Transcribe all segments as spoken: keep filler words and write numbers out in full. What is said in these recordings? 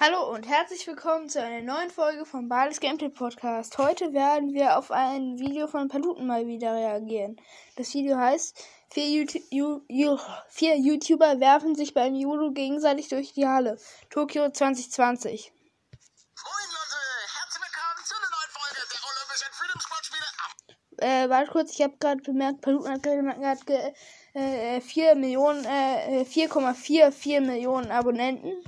Hallo und herzlich willkommen zu einer neuen Folge von Barley's Gameplay Podcast. Heute werden wir auf ein Video von Paluten mal wieder reagieren. Das Video heißt, vier, YouTube, you, you, vier YouTuber werfen sich beim Judo gegenseitig durch die Halle. Tokio zwanzig zwanzig. Moin Leute, herzlich willkommen zu einer neuen Folge der Olympischen Freedom-Sportspiele. Äh, warte kurz, ich habe gerade bemerkt, Paluten hat gerade ge, äh, vier Millionen, äh, vier Komma vierundvierzig Millionen Abonnenten.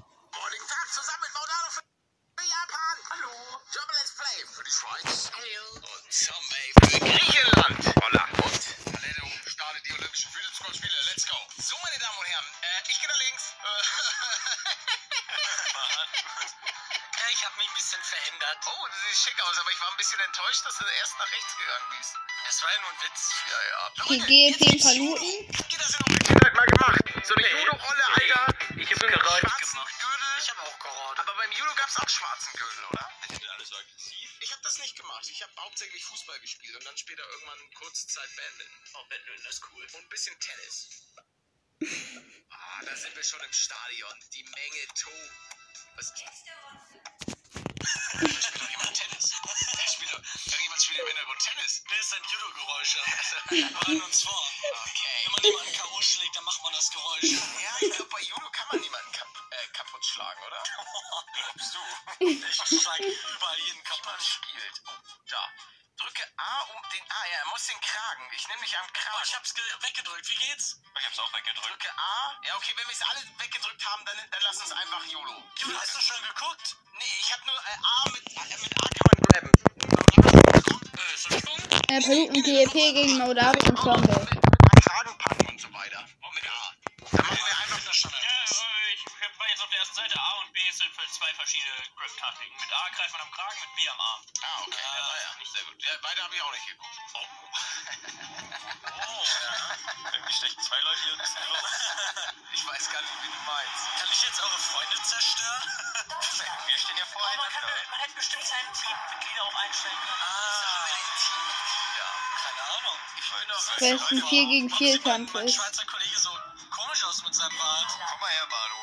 Ich habe mich ein bisschen verändert. Oh, das sieht schick aus, aber ich war ein bisschen enttäuscht, dass du erst nach rechts gegangen bist. Es war ja nur ein Witz. Ja, ja. G G P Paluten. Wie das in der Kindheit mal gemacht? So eine Judo-Rolle, Alter. Ich habe gerade gemacht. Gürtel. Ich habe auch gerollt. Aber beim Judo gab's auch schwarzen Gürtel, oder? Ich bin alles aggressiv. Ich habe das nicht gemacht. Ich habe hauptsächlich Fußball gespielt und dann später irgendwann kurze Zeit Badminton. Oh, Badminton, das ist cool. Und ein bisschen Tennis. Ah, da sind wir schon im Stadion. Die Menge tobt. Was geht's da? Da spielt doch jemand Tennis. Da spielt doch jemand spielt im Hintergrund Tennis. Das ist ein Judo-Geräusch. Wir waren uns vor. Okay. Wenn man jemanden K O schlägt, dann macht man das Geräusch. Ja, ich glaube, bei Judo kann man niemanden kap äh, kaputt schlagen, oder? Glaubst du? Ich schlage überall jeden kaputt. Spielt. Da. Drücke A um den... Ah, ja, er muss den Kragen. Ich nehme mich am Kragen. Oh, ich hab's weggedrückt. Wie geht's? Ich hab's auch weggedrückt. Drücke A. Ja, okay, wenn wir es alle weggedrückt haben, dann, dann lass uns einfach YOLO. Judo, hast du schon geguckt? Nee, ich hab nur äh, A mit... Äh, mit A kann man grabben. Äh, Entschuldigung? Äh, Paluten P E P gegen Moldawi und Combo. Mit Kragen packen und so weiter. Und mit A. Dann machen wir einfach nur schon. Ja, ich war jetzt auf der ersten Seite. A und B sind zwei verschiedene Grip-Taktiken. Mit A greift man am Kragen, mit B am Arm. Ah, okay. Ja, ja, ja. Sehr gut. Ja, beide habe ich auch nicht geguckt. Oh. Oh, ja. Irgendwie stechen zwei Leute hier und ist los. Ich weiß gar nicht, wie du meinst. Kann ich jetzt eure Freunde zerstören? Wir stehen ja vorher. Oh, man, kann, man hätte bestimmt seinen Teammitglieder auch einstellen können. Ah, Teammitglieder. Keine Ahnung. Ich will doch das ist ein vier gegen vier Kampf. Mein Schweizer Kollege so komisch aus mit seinem Bart. Komm mal her, Bardo.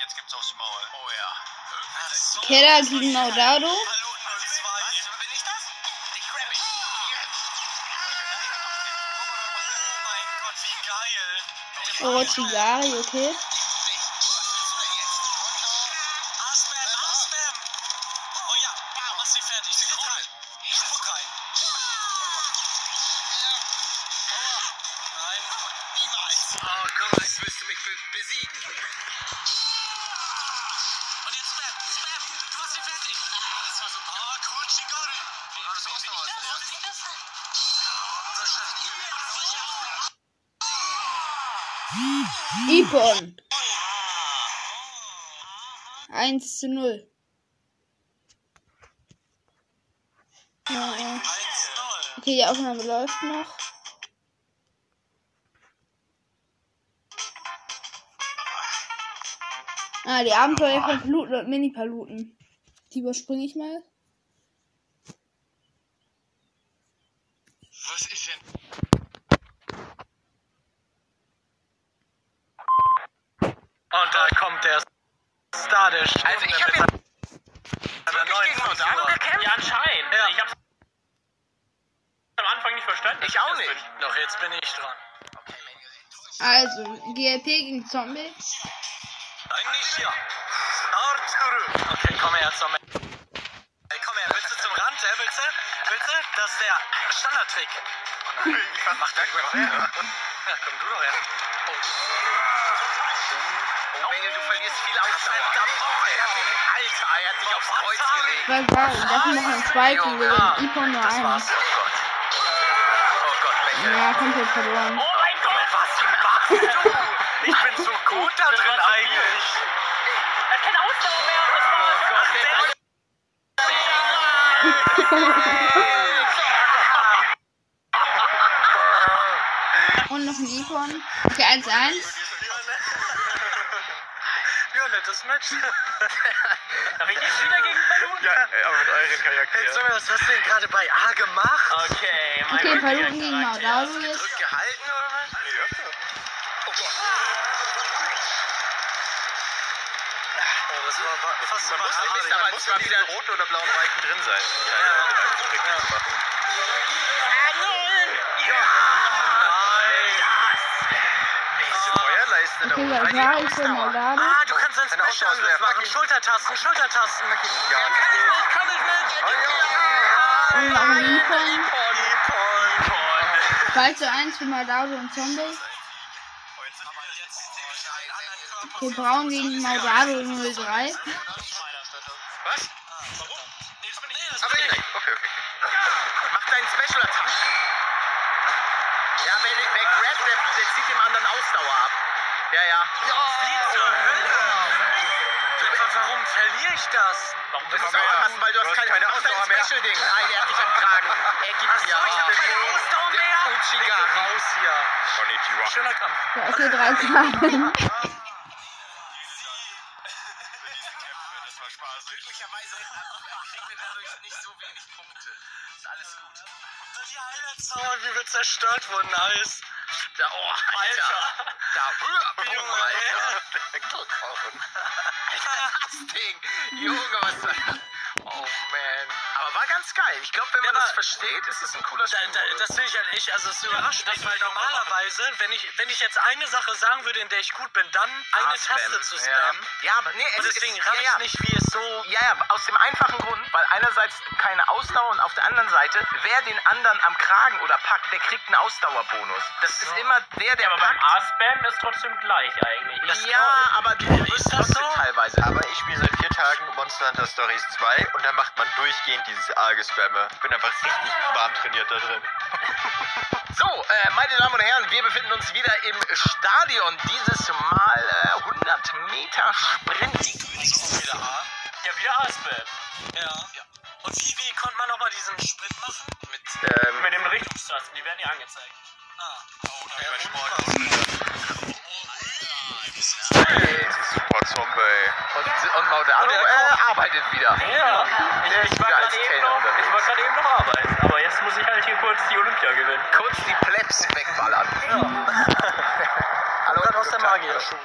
Jetzt gibt's aufs Maul. Oh ja. Ach so. Keller gegen Maudado. Oh, Tigari, okay. Aspam, Aspam. Oh ja, mach sie fertig. Sie geht rein. Spuck rein. Nein, niemals. Oh Gott, jetzt willst du mich besiegen. Und jetzt Spam, Spam, du machst sie fertig. Das war so. Oh, cool, Tigari. Wie war das auch noch? Oh, das ist schön. Ipon. eins zu null. Ja, ja. Okay, die Aufnahme läuft noch. Ah, die Abenteuer von Paluten und Mini-Paluten. Die überspringe ich mal. Was ist denn? Und da kommt der Star der Stunde. Also ich hab jetzt wirklich gegen Maudano gekämpft? Ja, anscheinend. Ja. Ich hab's am Anfang nicht verstanden. Ich auch nicht. Doch, jetzt bin ich dran. Also, G L P gegen Zombie. Eigentlich ja. Arturo. Okay, komm her, Zombie. Hey, komm her, willst du zum Rand, hä? Willst du? Willst du? Das ist der Standardtrick. Oh nein. Mach da einfach her. Ja, komm du doch her. Oh. Oh, Menge, du verlierst viel Ausdauer. Alter, er hat dich aufs Kreuz gelegt. Was war das? Das sind noch ein zweiten. Ipon nur ein. Oh Gott. Oh Gott, Menge. Ja, komplett verloren. Oh mein Gott, was machst du? Ich bin so gut da drin eigentlich. Er hat keine Ausdauer mehr. Oh Gott, der ist... Und noch ein Ipon. Okay, eins eins. Das Match. Aber ich jetzt wieder gegen Paluten. Ja, aber mit euren Charakteren. Hey, sorry, was hast du denn gerade bei A gemacht? Okay, mein okay, Paluten gegen Maudado. Hast du gedrückt gehalten oder was? Nee, öfter. Oh Gott. Oh, das fast man muss aber muss aber muss mal wieder roten oder blauen Balken drin sein. Ja, ja, ja. ja. ja. ja. Okay, das war ich schon mal da. Ah, du kannst ein Special Angriff machen. Schultertasten, Schultertasten. Ja, kann ich mit, kann ich mit. Und noch ein Ipon. zwei zu eins für Maldado und Zombie. Okay, Braun gegen Maldado null drei. Was? Warum? Nee, das bin ich nicht. Aber nee, okay, okay. Mach deinen Special Attack. Ja, wenn der Grab, der, der zieht dem anderen Ausdauer ab. Ja, ja. Oh, wie zur Hölle! Warum verliere ich das? Warum das ist auch anders, weil du hast keine, keine Ausdauer mehr. Special-Ding. Ah, der hat dich ertragen. Er gibt dir. Ach so, ich hab keine Ausdauer mehr. Der Uchiga. Raus hier. Konnichiwa. Schöner Kampf. Ja, okay, drei Karten. Das war Spaß. Glücklicherweise kriegen wir dadurch nicht so wenig Punkte. Ist alles gut. Die Highlight-Zone, wie wir zerstört wurden, alles. Da, oh, Alter. Da, Junge, Alter. Alter, das Ding. Junge, was war das? Oh, man. Aber war ganz geil. Ich glaube, wenn man ja, das versteht, ist es ein cooler Spiel. Da, da, das will ich ja halt nicht. Also, es überrascht mich, weil normalerweise, wenn ich, wenn ich jetzt eine Sache sagen würde, in der ich gut bin, dann eine ah, Taste zu spammen. Ja, ja aber nee, es, und deswegen raff ich ja, ja. nicht, wie es so. Ja, ja, aus dem einfachen Grund, weil einerseits keine Ausdauer und auf der anderen Seite, wer den anderen am Kragen oder packt, der kriegt einen Ausdauerbonus. Das ist so. Immer der, der ja, aber packt. Aber beim A-Spam ist trotzdem gleich eigentlich. Das ja, aber du wirst das so teilweise. Aber ich spiele seit vier Tagen Monster Hunter Stories zwei und da macht man durchgehend dieses A-Gespamme. Ich bin einfach richtig warm trainiert da drin. So, äh, meine Damen und Herren, wir befinden uns wieder im Stadion. Dieses Mal äh, hundert Meter Sprint. So, wieder A. Ja, wieder A-Spam. Ja. ja. Und wie, wie konnte man nochmal diesen Sprint machen? Mit, ähm, mit dem Richtungstasten, die werden ja angezeigt. Ah, oh, da ja, Sport. Hey, super Zombie. Und, und Maldado äh, arbeitet wieder. Ja, ich, ich war gerade eben, eben noch arbeiten, aber jetzt muss ich halt hier kurz die Olympia gewinnen. Kurz die Plebs wegballern. Ja. Hallo, dann aus der Magierschule.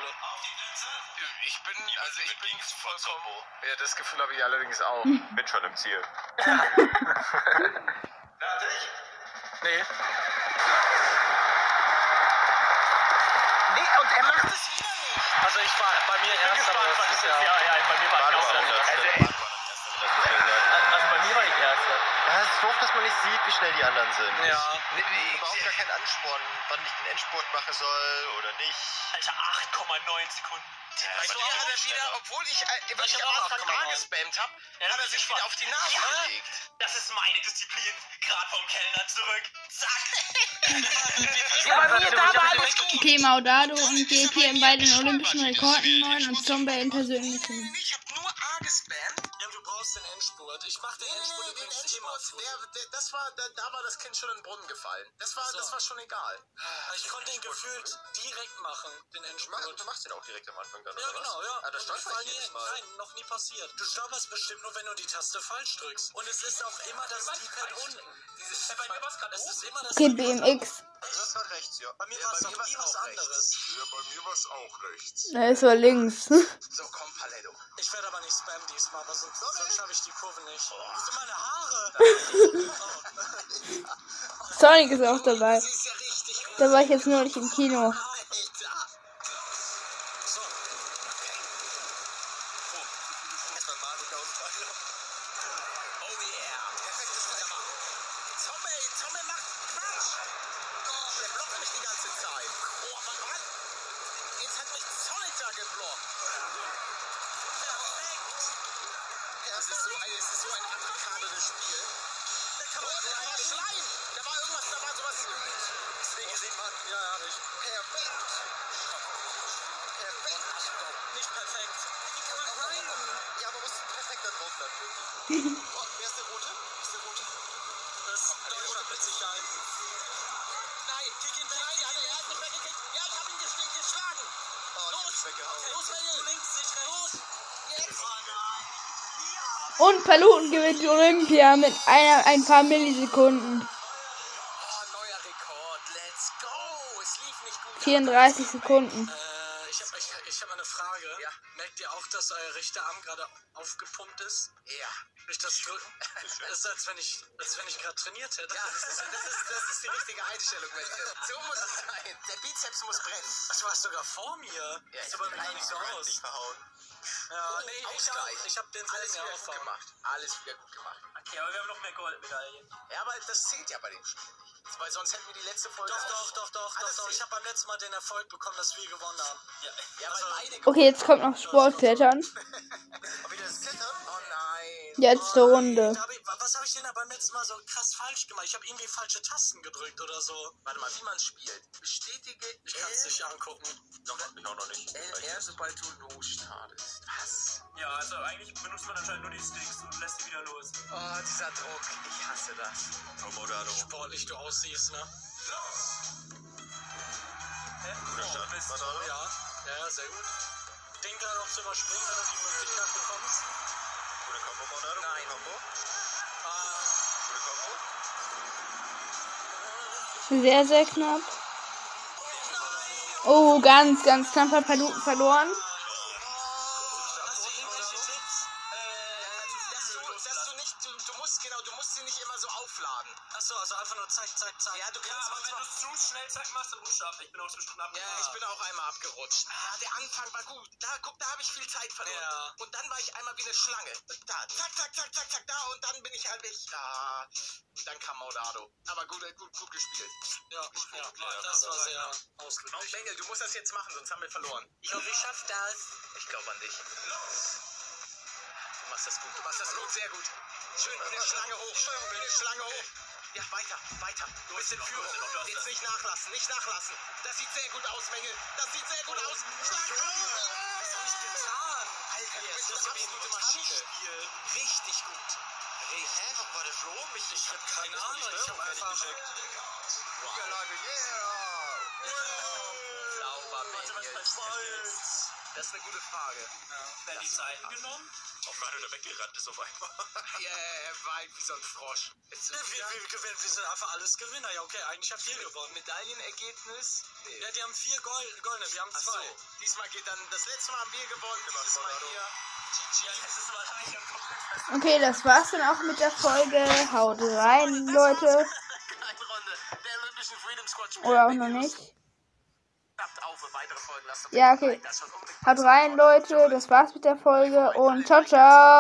Ich bin, also ich bin voll Combo. Ja, das Gefühl habe ich allerdings auch. Bin schon im Ziel. Fertig? Nee. Nee, und er macht es wieder. Also ich war bei mir erst, aber das ist ja... Ja, ja, bei mir war ich erst. Also bei mir war ich erst. Ja, es ist doof, dass man nicht sieht, wie schnell die anderen sind. Ja. Ich habe überhaupt gar keinen Ansporn, wann ich den Endspurt machen soll oder nicht. Alter, acht Komma neun Sekunden. So hat er wieder, obwohl ich wirklich am Anfang A gespammt habe, hat er sich wieder auf die Nase gelegt. Das ist meine Disziplin. Gerade vom Kellner zurück. Zack. Okay, Maldado und G P haben beide den olympischen Rekord neun und Zombie in persönlichen. Ich hab nur A gespammt. Ja, du brauchst den Endspurt. Ich mach den Endspurt. Den Endspurt. Das war, da war das Kind schon in den Brunnen gefallen. Das war, das war schon egal. Ich konnte den gefühlt direkt machen, den Endspurt. Du machst den auch direkt am Anfang dann. Ja, genau, ja. Das war nie, nein, noch nie passiert. Du stolperst bestimmt nur, wenn du die Taste falsch drückst. Und es ist auch immer das Keypad unten. Okay, B M X. Das war rechts, ja. Bei mir war es auch rechts. Ja, bei mir war es auch rechts. Ja, es war links. So, komm, Paluten. Ich werde aber nicht spammen diesmal, weil sonst, sonst habe ich die Kurve nicht. Oh. Das sind meine Haare. Sonic ist auch dabei. Da war ich jetzt nur nicht im Kino. Und Paluten gewinnt die Olympia mit einer, ein paar Millisekunden. vierunddreißig Sekunden. Ich habe ich hab eine Frage. Merkt ihr auch, dass euer rechter Arm gerade aufgepumpt ist? Ja. Durch das Drücken? Das ist, als wenn ich, als wenn ich gerade trainiert hätte. Ja, das ist, das ist, das ist die richtige Einstellung, Mensch. So muss es sein. Der Bizeps muss brennen. Ach, du warst sogar vor mir. Ja, ich bin gar nicht so aus. Nicht verhauen. Ja, oh, nee, ich hab, ich hab den alles wieder gut gemacht. Alles wieder gut gemacht. Okay, aber wir haben noch mehr Goldmedaillen. Ja, aber das zählt ja bei dem Spiel nicht. Weil sonst hätten wir die letzte Folge... Doch, doch, doch, doch, doch, doch. Ich hab beim letzten Mal den Erfolg bekommen, dass wir gewonnen haben. Ja, ja, also, okay, jetzt kommt noch Sportklettern. Oh nein. Jetzt eine Runde. Was habe ich denn da beim letzten Mal so krass falsch gemacht? Ich habe irgendwie falsche Tasten gedrückt oder so. Warte mal, wie man spielt. Bestätige. Ich kann es nicht angucken. Noch, noch, noch nicht. L R, sobald du losstartest. Was? Ja, also eigentlich benutzt man anscheinend nur die Sticks und lässt die wieder los. Oh, dieser Druck. Ich hasse das. Sportlich du aussiehst, ne? Hä? Guter Start. Ja, ja, sehr gut. Denk daran, ob du überspringen, wenn du die Möglichkeit bekommst. Gute Kombo, Monado. Nein. Kombo. Sehr, sehr knapp. Oh, ganz, ganz knapp hat Paluten verloren. Du musst genau, du musst sie nicht immer so aufladen. Achso, also einfach nur zack, zack, zack. Ja, du kannst ja, aber wenn du zu schnell zack machst, dann rutschst du ab. Ich bin auch zwischen abgerutscht. Ja, ich bin auch einmal abgerutscht. Ah, der Anfang war gut. Da, guck, da habe ich viel Zeit verloren. Ja. Und dann war ich einmal wie eine Schlange. Da, zack, zack, zack, zack, zack, da. Und dann bin ich halt weg. Da. Und dann kam Maudado. Aber gut, gut, gut gespielt. Ja, gut gespielt. Ja, klar, ja, das, das war sehr ja. ausgeglichen. Bengel, du musst das jetzt machen, sonst haben wir verloren. Ich hoffe, ich schaff das. Ich glaube an dich. Los. Du machst das gut, du machst das gut, sehr gut. Schön, eine Schlange hoch, eine Schlange hoch. Ja, weiter, weiter. Du bist in Führung. Jetzt nicht nachlassen, nicht nachlassen. Das sieht sehr gut aus, Mengel. Das sieht sehr gut aus. Schlange hoch! Was hab ich getan? Alter, du bist eine absolute Maschine. Richtig gut. Hä, warum war der Flo um mich? Ich hab keine Ahnung, ich hab einfach gecheckt. Niederlage, yeah! Sauber, Mengel. Das ist eine gute Frage. Wer ja. die Seiten genommen? Auf einmal oder weggerannt ist auf einmal. Ja, er war wie so ein Frosch. Jetzt ja, wir, wir, gewinnen. wir sind einfach alles Gewinner. Ja, okay, eigentlich habt ihr gewonnen. Medaillenergebnis? Nee. Ja, die haben vier Gold, Goldene, wir haben Ach zwei. So. Diesmal geht dann, das letzte Mal haben wir gewonnen. Dieses Mal hier. Okay, das war's dann auch mit der Folge. Haut rein, Leute. Eine Runde. Der Olympischen Freedom Squad. Oder auch noch nicht. Ja, okay. Haut rein, Leute. Das war's mit der Folge und ciao, ciao.